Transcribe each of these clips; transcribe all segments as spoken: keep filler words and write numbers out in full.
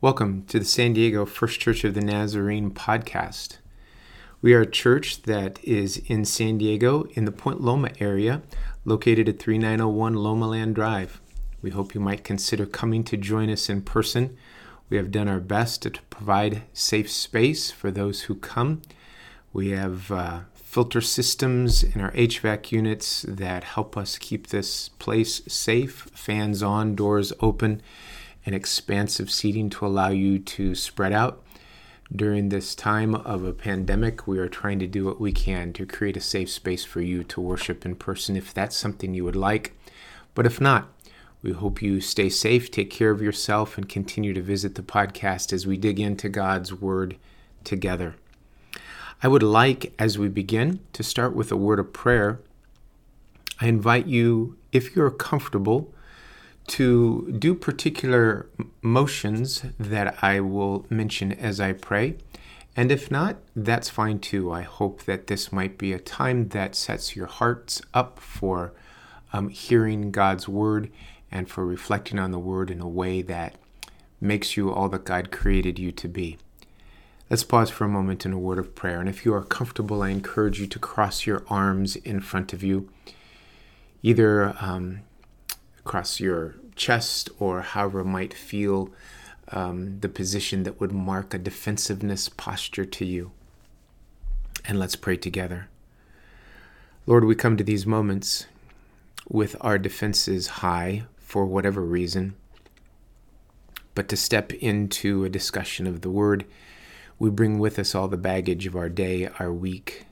Welcome to the San Diego First Church of the Nazarene podcast. We are a church that is in San Diego in the Point Loma area, located at thirty-nine oh one Loma Land Drive. We hope you might consider coming to join us in person. We have done our best to provide safe space for those who come. We have uh, filter systems in our H V A C units that help us keep this place safe, fans on, doors open, and expansive seating to allow you to spread out. During this time of a pandemic, we are trying to do what we can to create a safe space for you to worship in person if that's something you would like. But if not, we hope you stay safe, take care of yourself, and continue to visit the podcast as we dig into God's Word together. I would like, as we begin, to start with a word of prayer. I invite you, if you're comfortable, to do particular motions that I will mention as I pray. And if not, that's fine too. I hope that this might be a time that sets your hearts up for um, hearing God's Word and for reflecting on the Word in a way that makes you all that God created you to be. Let's pause for a moment in a word of prayer. And if you are comfortable, I encourage you to cross your arms in front of you, either um, across your chest or however might feel um, the position that would mark a defensiveness posture to you. And let's pray together. Lord, we come to these moments with our defenses high for whatever reason, but to step into a discussion of the Word, we bring with us all the baggage of our day, our week,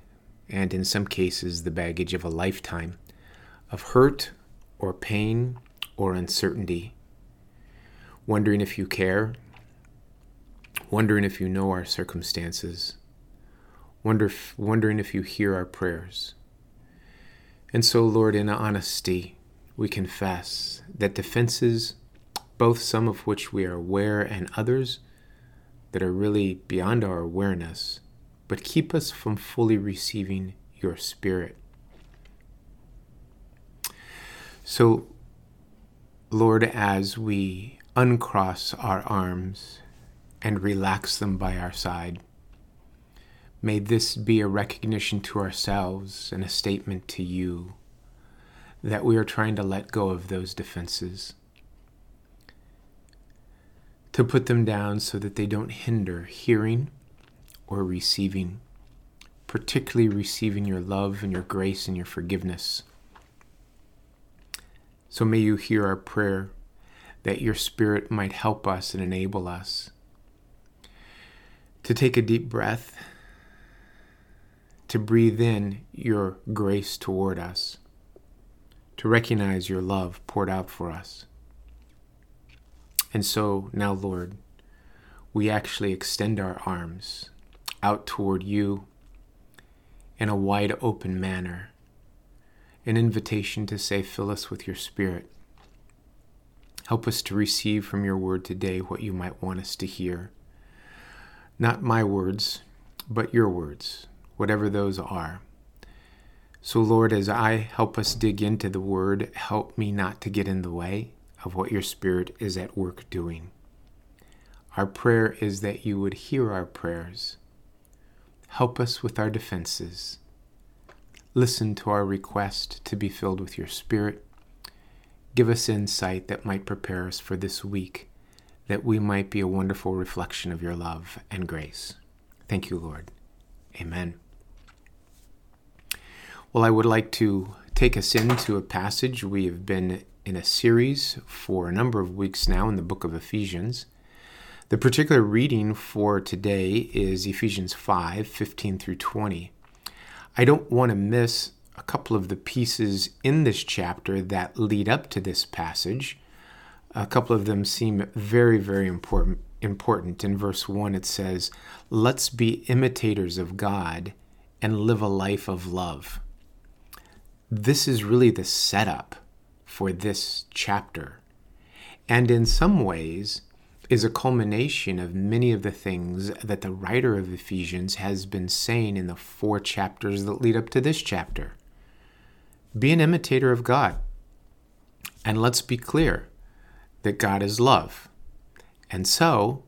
and in some cases the baggage of a lifetime of hurt or pain or uncertainty, wondering if you care, wondering if you know our circumstances, wonder if, wondering if you hear our prayers. And so, Lord, in honesty, we confess that defenses, both some of which we are aware and others that are really beyond our awareness, but keep us from fully receiving your Spirit. So, Lord, as we uncross our arms and relax them by our side, may this be a recognition to ourselves and a statement to you that we are trying to let go of those defenses, to put them down so that they don't hinder hearing or receiving, particularly receiving your love and your grace and your forgiveness. So may you hear our prayer that your Spirit might help us and enable us to take a deep breath, to breathe in your grace toward us, to recognize your love poured out for us. And so now, Lord, we actually extend our arms out toward you in a wide open manner, an invitation to say, fill us with your Spirit. Help us to receive from your Word today what you might want us to hear. Not my words, but your words, whatever those are. So, Lord, as I help us dig into the Word, help me not to get in the way of what your Spirit is at work doing. Our prayer is that you would hear our prayers. Help us with our defenses. Listen to our request to be filled with your Spirit. Give us insight that might prepare us for this week, that we might be a wonderful reflection of your love and grace. Thank you, Lord. Amen. Well, I would like to take us into a passage. We have been in a series for a number of weeks now in the book of Ephesians. The particular reading for today is Ephesians five, fifteen through twenty. I don't want to miss a couple of the pieces in this chapter that lead up to this passage. A couple of them seem very, very important. Important. In verse one, it says, "Let's be imitators of God and live a life of love." This is really the setup for this chapter, and in some ways is a culmination of many of the things that the writer of Ephesians has been saying in the four chapters that lead up to this chapter. Be an imitator of God. And let's be clear that God is love. And so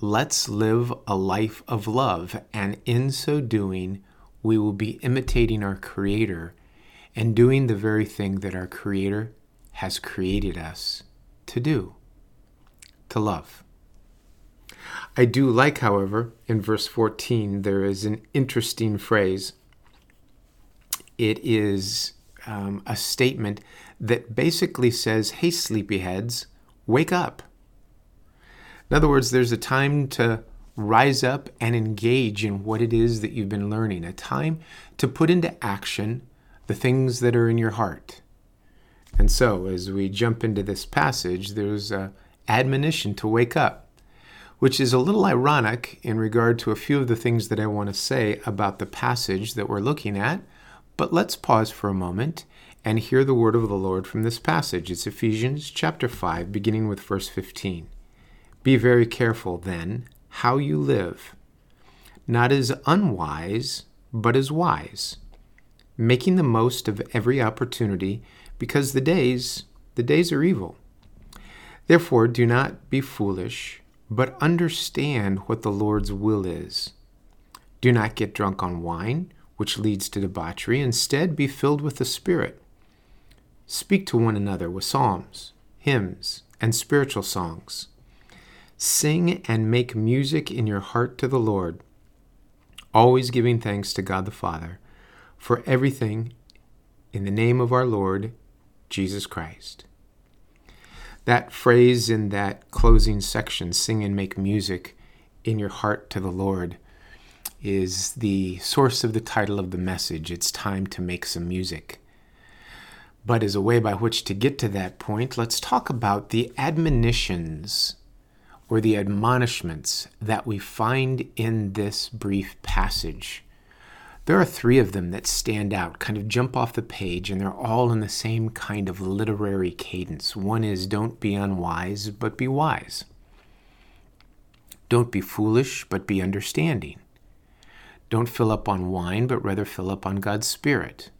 let's live a life of love, and in so doing, we will be imitating our Creator and doing the very thing that our Creator has created us to do, to love. I do like, however, in verse fourteen, there is an interesting phrase. It is um, a statement that basically says, hey, sleepyheads, wake up. In other words, there's a time to rise up and engage in what it is that you've been learning, a time to put into action the things that are in your heart. And so, as we jump into this passage, there's an admonition to wake up, which is a little ironic in regard to a few of the things that I want to say about the passage that we're looking at. But let's pause for a moment and hear the word of the Lord from this passage. It's Ephesians chapter five, beginning with verse fifteen. Be very careful, then, how you live, not as unwise, but as wise, making the most of every opportunity, because the days, the days are evil. Therefore, do not be foolish, but understand what the Lord's will is. Do not get drunk on wine, which leads to debauchery. Instead, be filled with the Spirit. Speak to one another with psalms, hymns, and spiritual songs. Sing and make music in your heart to the Lord, always giving thanks to God the Father for everything in the name of our Lord Jesus Christ. That phrase in that closing section, sing and make music in your heart to the Lord, is the source of the title of the message. It's time to make some music. But as a way by which to get to that point, let's talk about the admonitions or the admonishments that we find in this brief passage. There are three of them that stand out, kind of jump off the page, and they're all in the same kind of literary cadence. One is, don't be unwise, but be wise. Don't be foolish, but be understanding. Don't fill up on wine, but rather fill up on God's Spirit.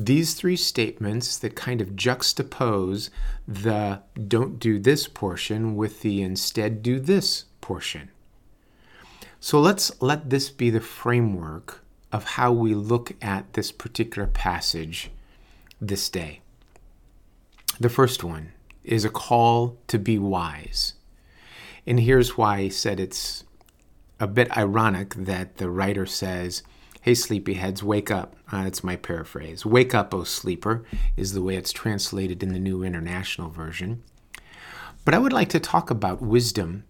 These three statements that kind of juxtapose the don't do this portion with the instead do this portion. So let's let this be the framework of how we look at this particular passage this day. The first one is a call to be wise. And here's why I said it's a bit ironic that the writer says, hey, sleepyheads, wake up. Uh, that's my paraphrase. Wake up, O sleeper, is the way it's translated in the New International Version. But I would like to talk about wisdom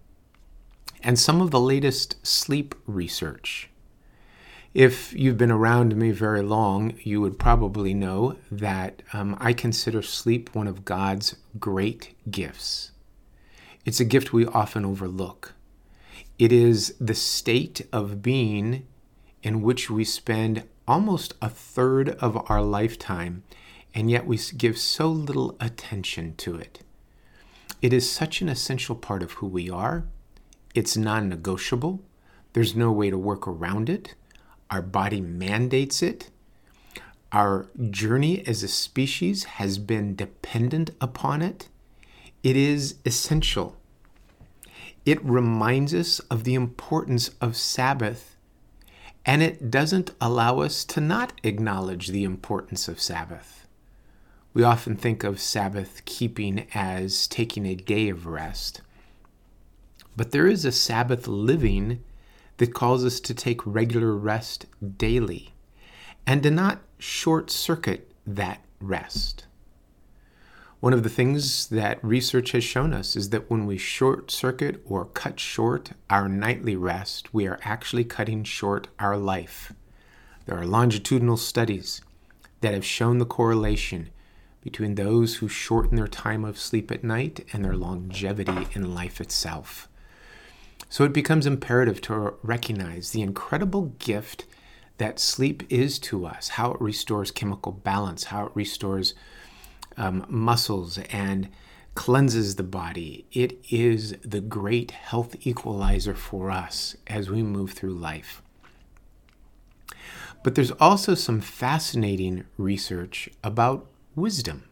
and some of the latest sleep research. If you've been around me very long, you would probably know that um, I consider sleep one of God's great gifts. It's a gift we often overlook. It is the state of being in which we spend almost a third of our lifetime, and yet we give so little attention to it. It is such an essential part of who we are. It's non-negotiable. There's no way to work around it. Our body mandates it. Our journey as a species has been dependent upon it. It is essential. It reminds us of the importance of Sabbath, and it doesn't allow us to not acknowledge the importance of Sabbath. We often think of Sabbath keeping as taking a day of rest, but there is a Sabbath living that calls us to take regular rest daily and to not short-circuit that rest. One of the things that research has shown us is that when we short-circuit or cut short our nightly rest, we are actually cutting short our life. There are longitudinal studies that have shown the correlation between those who shorten their time of sleep at night and their longevity in life itself. So it becomes imperative to recognize the incredible gift that sleep is to us, how it restores chemical balance, how it restores Um, muscles and cleanses the body. It is the great health equalizer for us as we move through life. But there's also some fascinating research about wisdom.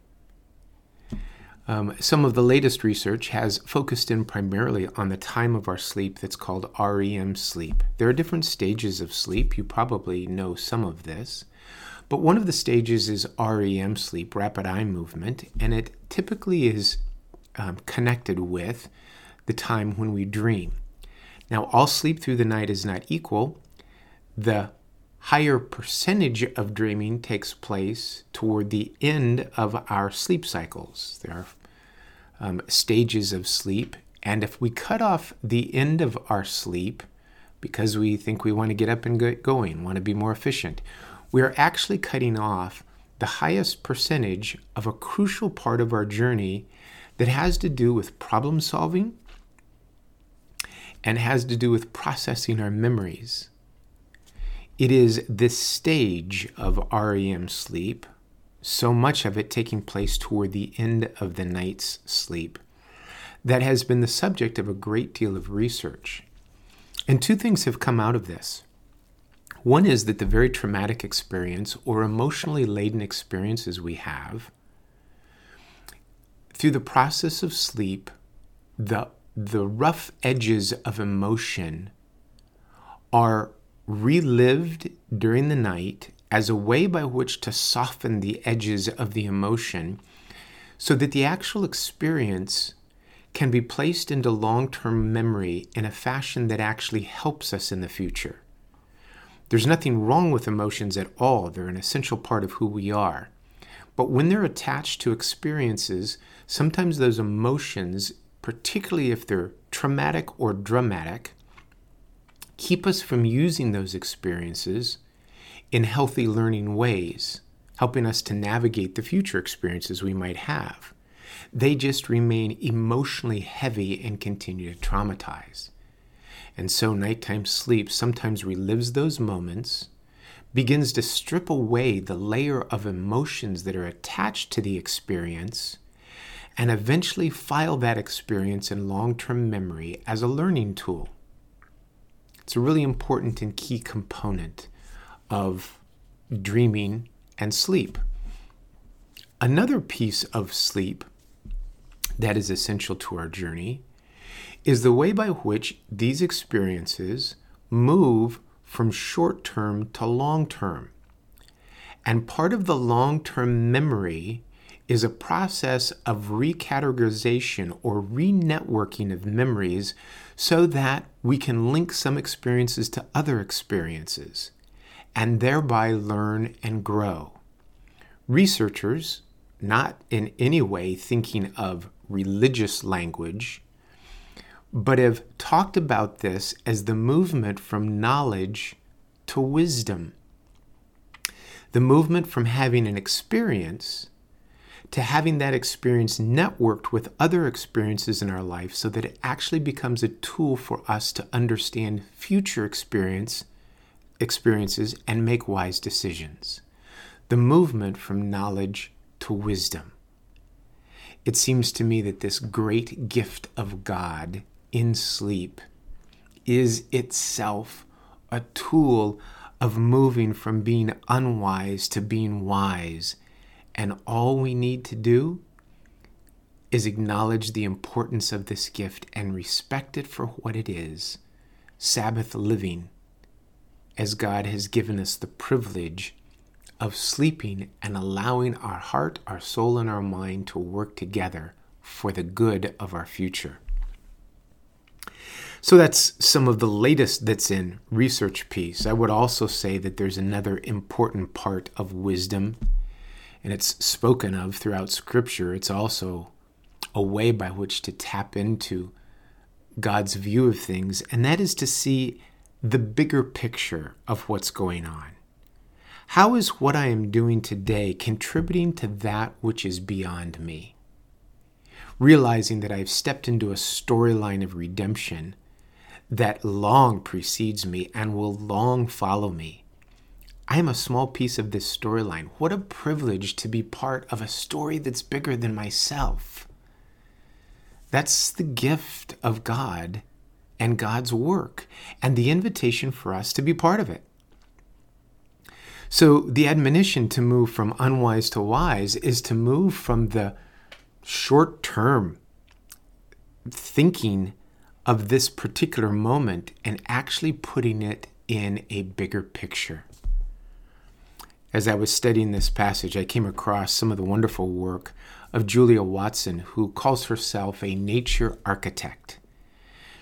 Um, some of the latest research has focused in primarily on the time of our sleep that's called R E M sleep. There are different stages of sleep. You probably know some of this. But one of the stages is R E M sleep, rapid eye movement, and it typically is um, connected with the time when we dream. Now, all sleep through the night is not equal. The higher percentage of dreaming takes place toward the end of our sleep cycles. There are um, stages of sleep, and if we cut off the end of our sleep because we think we want to get up and get going, want to be more efficient, we are actually cutting off the highest percentage of a crucial part of our journey that has to do with problem solving and has to do with processing our memories. It is this stage of R E M sleep, so much of it taking place toward the end of the night's sleep, that has been the subject of a great deal of research. And two things have come out of this. One is that the very traumatic experience or emotionally laden experiences we have, through the process of sleep, the, the rough edges of emotion are relived during the night as a way by which to soften the edges of the emotion so that the actual experience can be placed into long-term memory in a fashion that actually helps us in the future. There's nothing wrong with emotions at all. They're an essential part of who we are. But when they're attached to experiences, sometimes those emotions, particularly if they're traumatic or dramatic, keep us from using those experiences in healthy learning ways, helping us to navigate the future experiences we might have. They just remain emotionally heavy and continue to traumatize. And so nighttime sleep sometimes relives those moments, begins to strip away the layer of emotions that are attached to the experience, and eventually file that experience in long-term memory as a learning tool. It's a really important and key component of dreaming and sleep. Another piece of sleep that is essential to our journey is the way by which these experiences move from short-term to long-term. And part of the long-term memory is a process of recategorization or re-networking of memories so that we can link some experiences to other experiences and thereby learn and grow. Researchers, not in any way thinking of religious language, but have talked about this as the movement from knowledge to wisdom. The movement from having an experience to having that experience networked with other experiences in our life so that it actually becomes a tool for us to understand future experience, experiences and make wise decisions. The movement from knowledge to wisdom. It seems to me that this great gift of God in sleep is itself a tool of moving from being unwise to being wise. And all we need to do is acknowledge the importance of this gift and respect it for what it is, Sabbath living, as God has given us the privilege of sleeping and allowing our heart, our soul, and our mind to work together for the good of our future. So that's some of the latest that's in research piece. I would also say that there's another important part of wisdom, and it's spoken of throughout Scripture. It's also a way by which to tap into God's view of things, and that is to see the bigger picture of what's going on. How is what I am doing today contributing to that which is beyond me? Realizing that I've stepped into a storyline of redemption that long precedes me and will long follow me. I am a small piece of this storyline. What a privilege to be part of a story that's bigger than myself. That's the gift of God and God's work and the invitation for us to be part of it. So the admonition to move from unwise to wise is to move from the short-term thinking of this particular moment and actually putting it in a bigger picture. As I was studying this passage, I came across some of the wonderful work of Julia Watson, who calls herself a nature architect.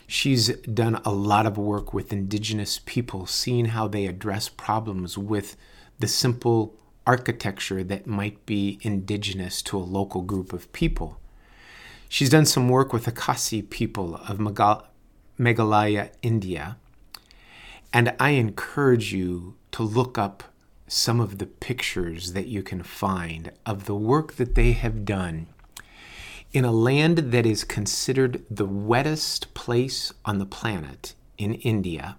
She's done a lot of work with indigenous people, seeing how they address problems with the simple architecture that might be indigenous to a local group of people. She's done some work with the Khasi people of Megal- Meghalaya, India. And I encourage you to look up some of the pictures that you can find of the work that they have done in a land that is considered the wettest place on the planet in India.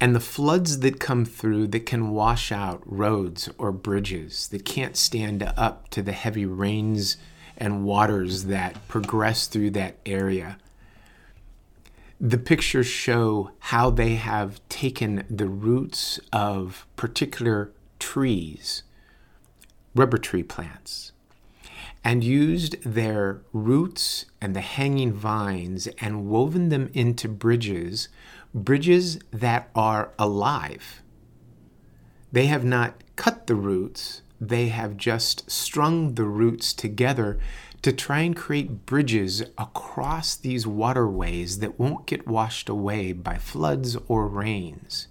And the floods that come through that can wash out roads or bridges that can't stand up to the heavy rains and waters that progress through that area. The pictures show how they have taken the roots of particular trees, rubber tree plants, and used their roots and the hanging vines and woven them into bridges, bridges that are alive. They have not cut the roots, they have just strung the roots together to try and create bridges across these waterways that won't get washed away by floods or rains.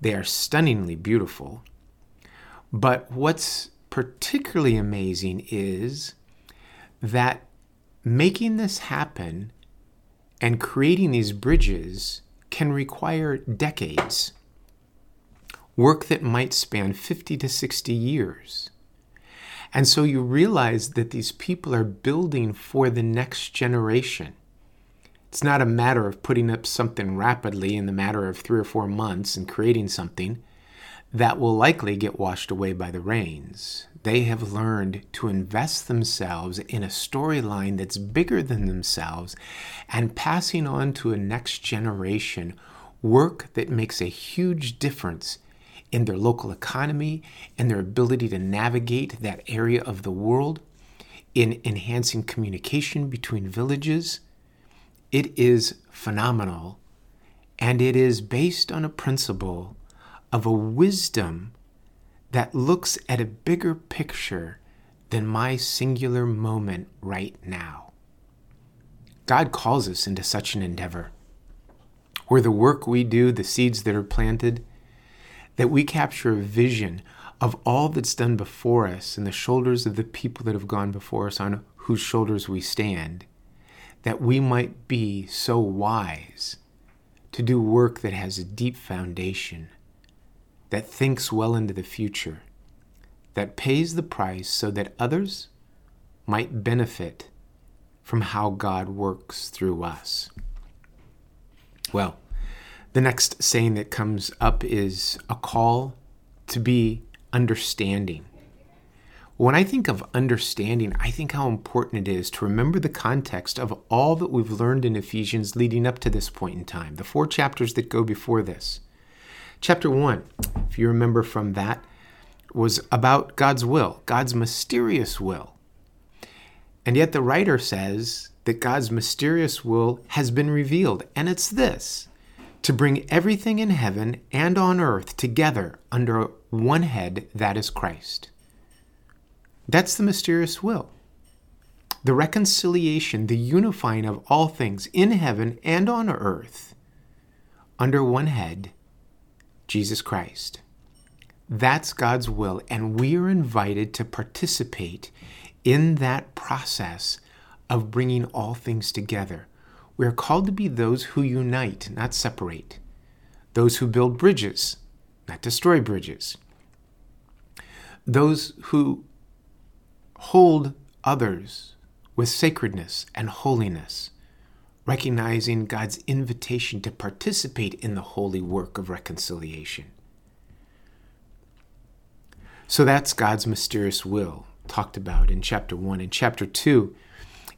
They are stunningly beautiful. But what's particularly amazing is that making this happen and creating these bridges can require decades, work that might span fifty to sixty years. And so you realize that these people are building for the next generation. It's not a matter of putting up something rapidly in the matter of three or four months and creating something that will likely get washed away by the rains. They have learned to invest themselves in a storyline that's bigger than themselves and passing on to a next generation work that makes a huge difference in their local economy, in their ability to navigate that area of the world, in enhancing communication between villages. It is phenomenal, and it is based on a principle of a wisdom that looks at a bigger picture than my singular moment right now. God calls us into such an endeavor, where the work we do, the seeds that are planted, that we capture a vision of all that's done before us and the shoulders of the people that have gone before us on whose shoulders we stand, that we might be so wise to do work that has a deep foundation, that thinks well into the future, that pays the price so that others might benefit from how God works through us. Well, the next saying that comes up is a call to be understanding. When I think of understanding, I think how important it is to remember the context of all that we've learned in Ephesians leading up to this point in time, the four chapters that go before this. Chapter one, if you remember from that, was about God's will, God's mysterious will. And yet the writer says that God's mysterious will has been revealed, and it's this: to bring everything in heaven and on earth together under one head, that is Christ. That's the mysterious will. The reconciliation, the unifying of all things in heaven and on earth under one head, Jesus Christ. That's God's will, and we are invited to participate in that process of bringing all things together. We are called to be those who unite, not separate. Those who build bridges, not destroy bridges. Those who hold others with sacredness and holiness, recognizing God's invitation to participate in the holy work of reconciliation. So that's God's mysterious will, talked about in chapter one. In chapter two,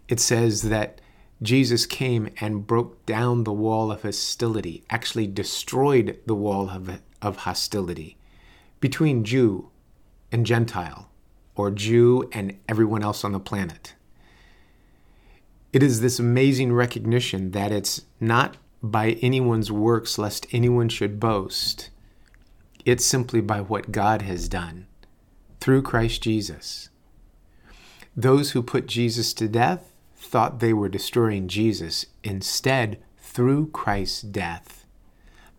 it says that Jesus came and broke down the wall of hostility, actually destroyed the wall of, of hostility between Jew and Gentile, or Jew and everyone else on the planet. It is this amazing recognition that it's not by anyone's works lest anyone should boast. It's simply by what God has done through Christ Jesus. Those who put Jesus to death thought they were destroying Jesus. Instead, through Christ's death,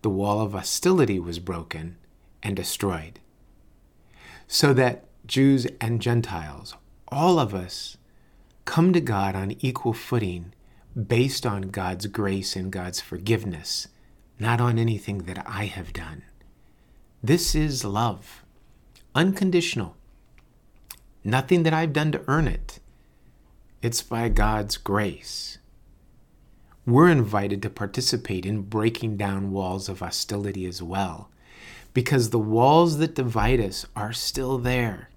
the wall of hostility was broken and destroyed, so that Jews and Gentiles, all of us, come to God on equal footing based on God's grace and God's forgiveness, not on anything that I have done. This is love, unconditional. Nothing that I've done to earn it. It's by God's grace. We're invited to participate in breaking down walls of hostility as well, because the walls that divide us are still there.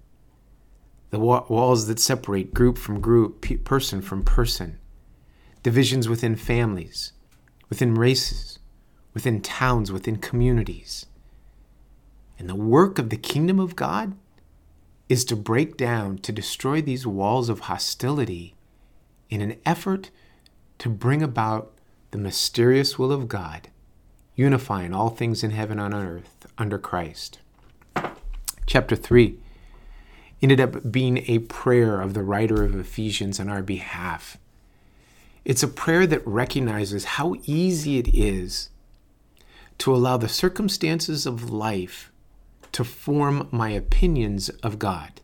The wa- walls that separate group from group, pe- person from person, divisions within families, within races, within towns, within communities. And the work of the kingdom of God is to break down, to destroy these walls of hostility in an effort to bring about the mysterious will of God, unifying all things in heaven and on earth under Christ. Chapter three ended up being a prayer of the writer of Ephesians on our behalf. It's a prayer that recognizes how easy it is to allow the circumstances of life to form my opinions of God,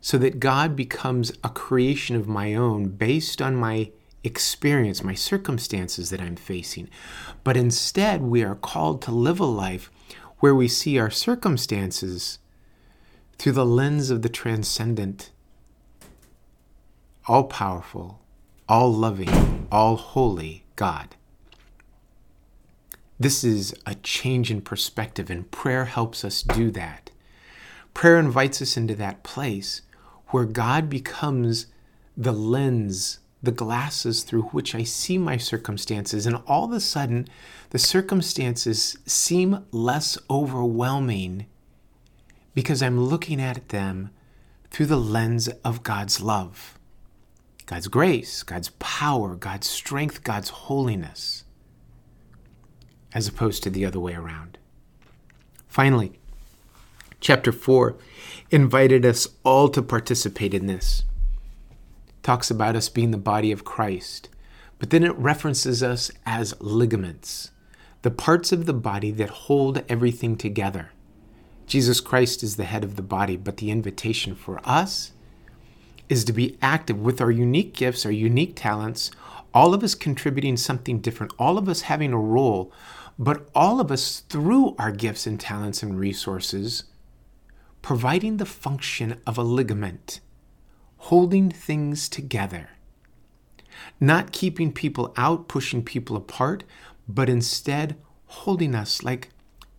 so that God becomes a creation of my own based on my experience, my circumstances that I'm facing. But instead, we are called to live a life where we see our circumstances through the lens of the transcendent, all-powerful, all-loving, all-holy God. This is a change in perspective, and prayer helps us do that. Prayer invites us into that place where God becomes the lens, the glasses through which I see my circumstances, and all of a sudden, the circumstances seem less overwhelming because I'm looking at them through the lens of God's love, God's grace, God's power, God's strength, God's holiness, as opposed to the other way around. Finally, chapter four invited us all to participate in this. Talks about us being the body of Christ, but then it references us as ligaments, the parts of the body that hold everything together. Jesus Christ is the head of the body, but the invitation for us is to be active with our unique gifts, our unique talents, all of us contributing something different, all of us having a role, but all of us through our gifts and talents and resources, providing the function of a ligament, holding things together, not keeping people out, pushing people apart, but instead holding us like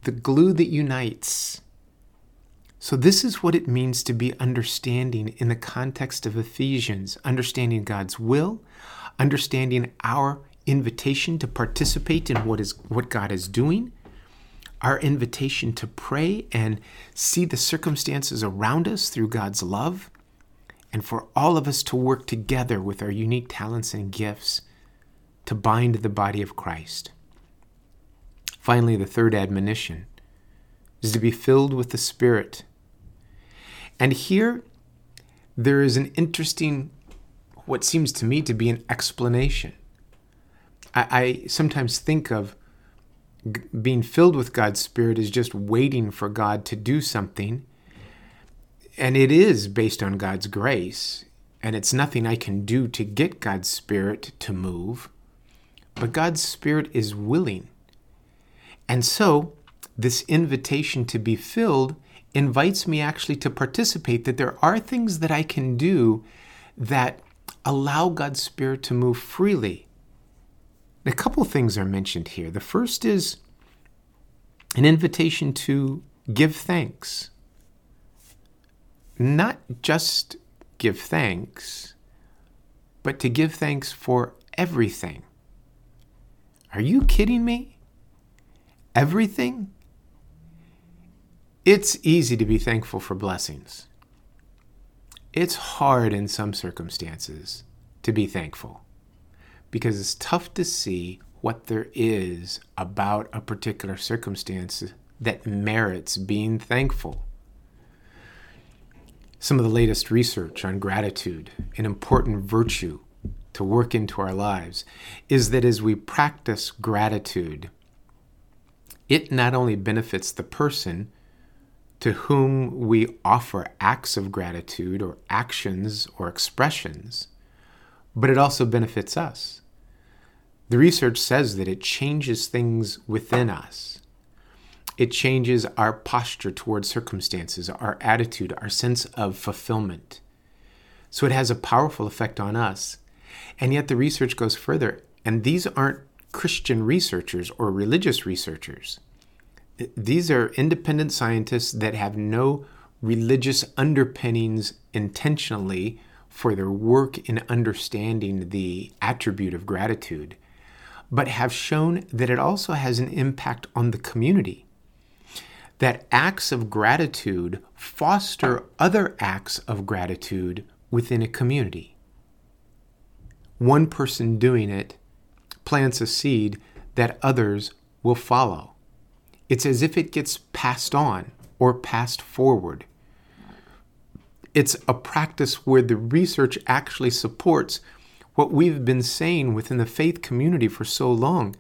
the glue that unites. So this is what it means to be understanding in the context of Ephesians, understanding God's will, understanding our invitation to participate in what is what God is doing, our invitation to pray and see the circumstances around us through God's love, and for all of us to work together with our unique talents and gifts to bind the body of Christ. Finally, the third admonition is to be filled with the Spirit. And here, there is an interesting, what seems to me to be an explanation. I, I sometimes think of g- being filled with God's Spirit as just waiting for God to do something. And it is based on God's grace, and it's nothing I can do to get God's Spirit to move. But God's Spirit is willing. And so, this invitation to be filled invites me actually to participate, that there are things that I can do that allow God's Spirit to move freely. A couple things are mentioned here. The first is an invitation to give thanks. Not just give thanks, but to give thanks for everything. Are you kidding me? Everything? It's easy to be thankful for blessings. It's hard in some circumstances to be thankful because it's tough to see what there is about a particular circumstance that merits being thankful. Some of the latest research on gratitude, an important virtue to work into our lives, is that as we practice gratitude, it not only benefits the person to whom we offer acts of gratitude or actions or expressions, but it also benefits us. The research says that it changes things within us. It changes our posture towards circumstances, our attitude, our sense of fulfillment. So it has a powerful effect on us. And yet the research goes further. And these aren't Christian researchers or religious researchers. These are independent scientists that have no religious underpinnings intentionally for their work in understanding the attribute of gratitude, but have shown that it also has an impact on the community, that acts of gratitude foster other acts of gratitude within a community. One person doing it plants a seed that others will follow. It's as if it gets passed on or passed forward. It's a practice where the research actually supports what we've been saying within the faith community for so long,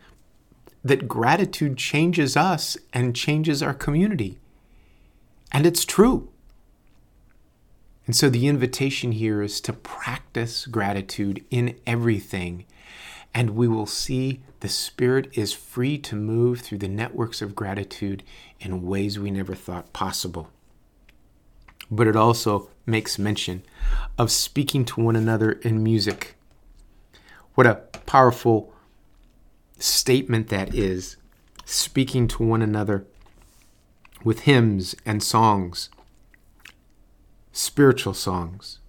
that gratitude changes us and changes our community. And it's true. And so the invitation here is to practice gratitude in everything, and we will see the Spirit is free to move through the networks of gratitude in ways we never thought possible. But it also makes mention of speaking to one another in music. What a powerful statement that is, speaking to one another with hymns and songs, spiritual songs.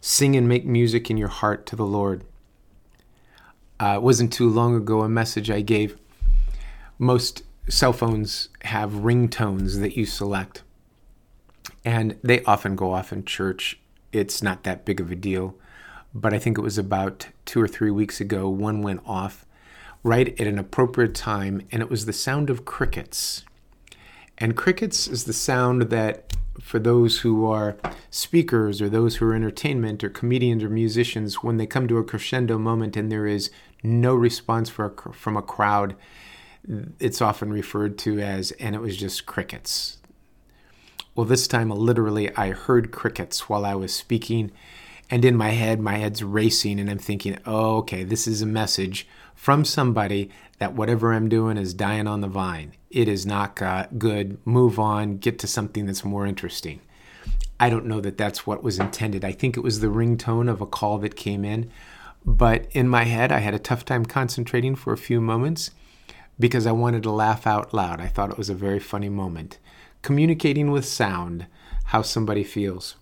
Sing and make music in your heart to the Lord. Uh, it wasn't too long ago a message I gave. Most cell phones have ringtones that you select, and they often go off in church. It's not that big of a deal, but I think it was about two or three weeks ago, one went off right at an appropriate time, and it was the sound of crickets. And crickets is the sound that, for those who are speakers or those who are entertainment or comedians or musicians, when they come to a crescendo moment and there is no response for a, from a crowd, it's often referred to as, and it was just crickets. Well, this time literally I heard crickets while I was speaking, and in my head, my head's racing, and I'm thinking, oh, okay, this is a message from somebody that whatever I'm doing is dying on the vine. It is not uh, good. Move on. Get to something that's more interesting. I don't know that that's what was intended. I think it was the ringtone of a call that came in. But in my head, I had a tough time concentrating for a few moments because I wanted to laugh out loud. I thought it was a very funny moment. Communicating with sound, how somebody feels.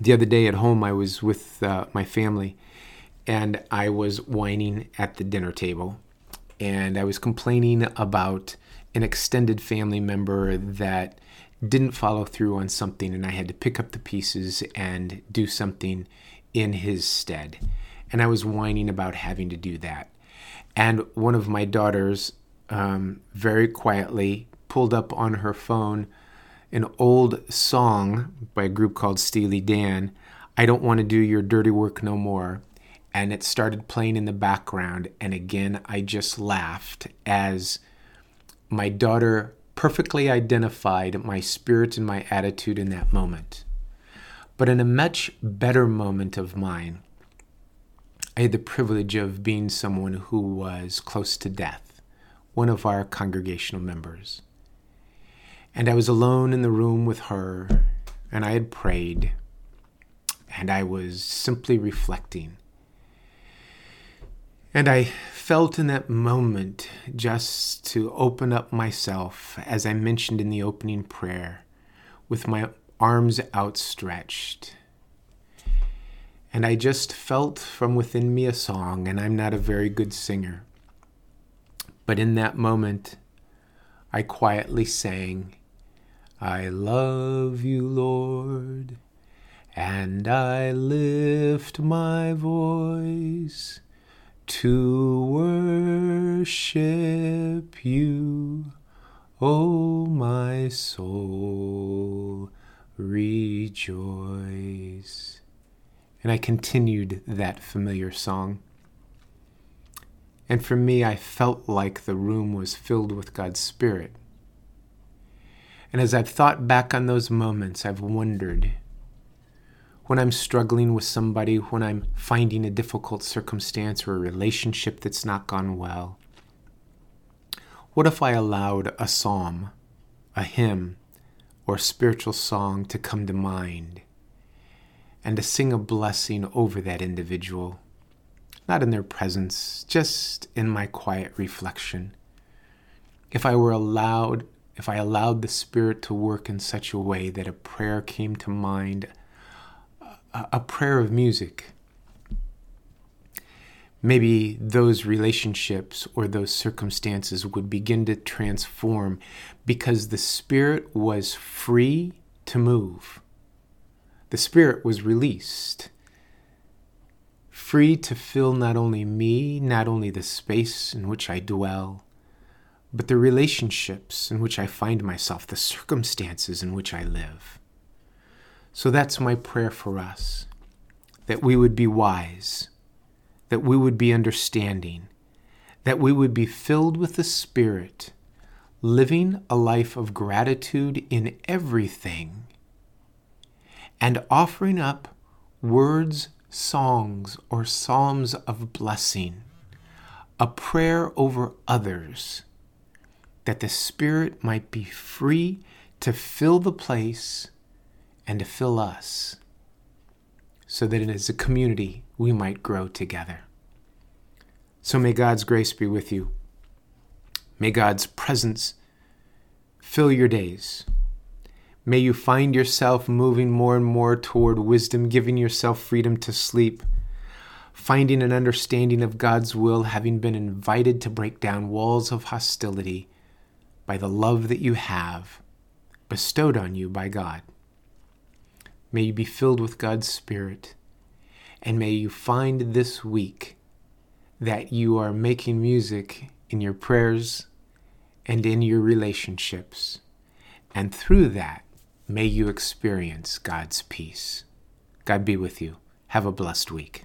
The other day at home, I was with uh, my family, and I was whining at the dinner table, and I was complaining about an extended family member that didn't follow through on something, and I had to pick up the pieces and do something in his stead. And I was whining about having to do that. And one of my daughters um, very quietly pulled up on her phone an old song by a group called Steely Dan, "I Don't Want to Do Your Dirty Work No More." And it started playing in the background. And again, I just laughed as my daughter perfectly identified my spirit and my attitude in that moment. But in a much better moment of mine, I had the privilege of being someone who was close to death, one of our congregational members. And I was alone in the room with her, and I had prayed, and I was simply reflecting. And I felt in that moment just to open up myself, as I mentioned in the opening prayer, with my arms outstretched. And I just felt from within me a song, and I'm not a very good singer. But in that moment, I quietly sang, "I love you, Lord, And I lift my voice to worship you, O my soul, rejoice. And I continued that familiar song. And for me, I felt like the room was filled with God's Spirit. And as I've thought back on those moments, I've wondered, when I'm struggling with somebody, when I'm finding a difficult circumstance or a relationship that's not gone well, what if I allowed a psalm, a hymn, or a spiritual song to come to mind and to sing a blessing over that individual? Not in their presence, just in my quiet reflection. If I were allowed, if I allowed the Spirit to work in such a way that a prayer came to mind, a, a prayer of music, maybe those relationships or those circumstances would begin to transform because the Spirit was free to move. The Spirit was released, free to fill not only me, not only the space in which I dwell, but the relationships in which I find myself, the circumstances in which I live. So that's my prayer for us, that we would be wise, that we would be understanding, that we would be filled with the Spirit, living a life of gratitude in everything, and offering up words, songs, or psalms of blessing, a prayer over others, that the Spirit might be free to fill the place and to fill us, so that as a community we might grow together. So may God's grace be with you. May God's presence fill your days. May you find yourself moving more and more toward wisdom, giving yourself freedom to sleep, finding an understanding of God's will, having been invited to break down walls of hostility by the love that you have bestowed on you by God. May you be filled with God's Spirit, and may you find this week that you are making music in your prayers and in your relationships. And through that, may you experience God's peace. God be with you. Have a blessed week.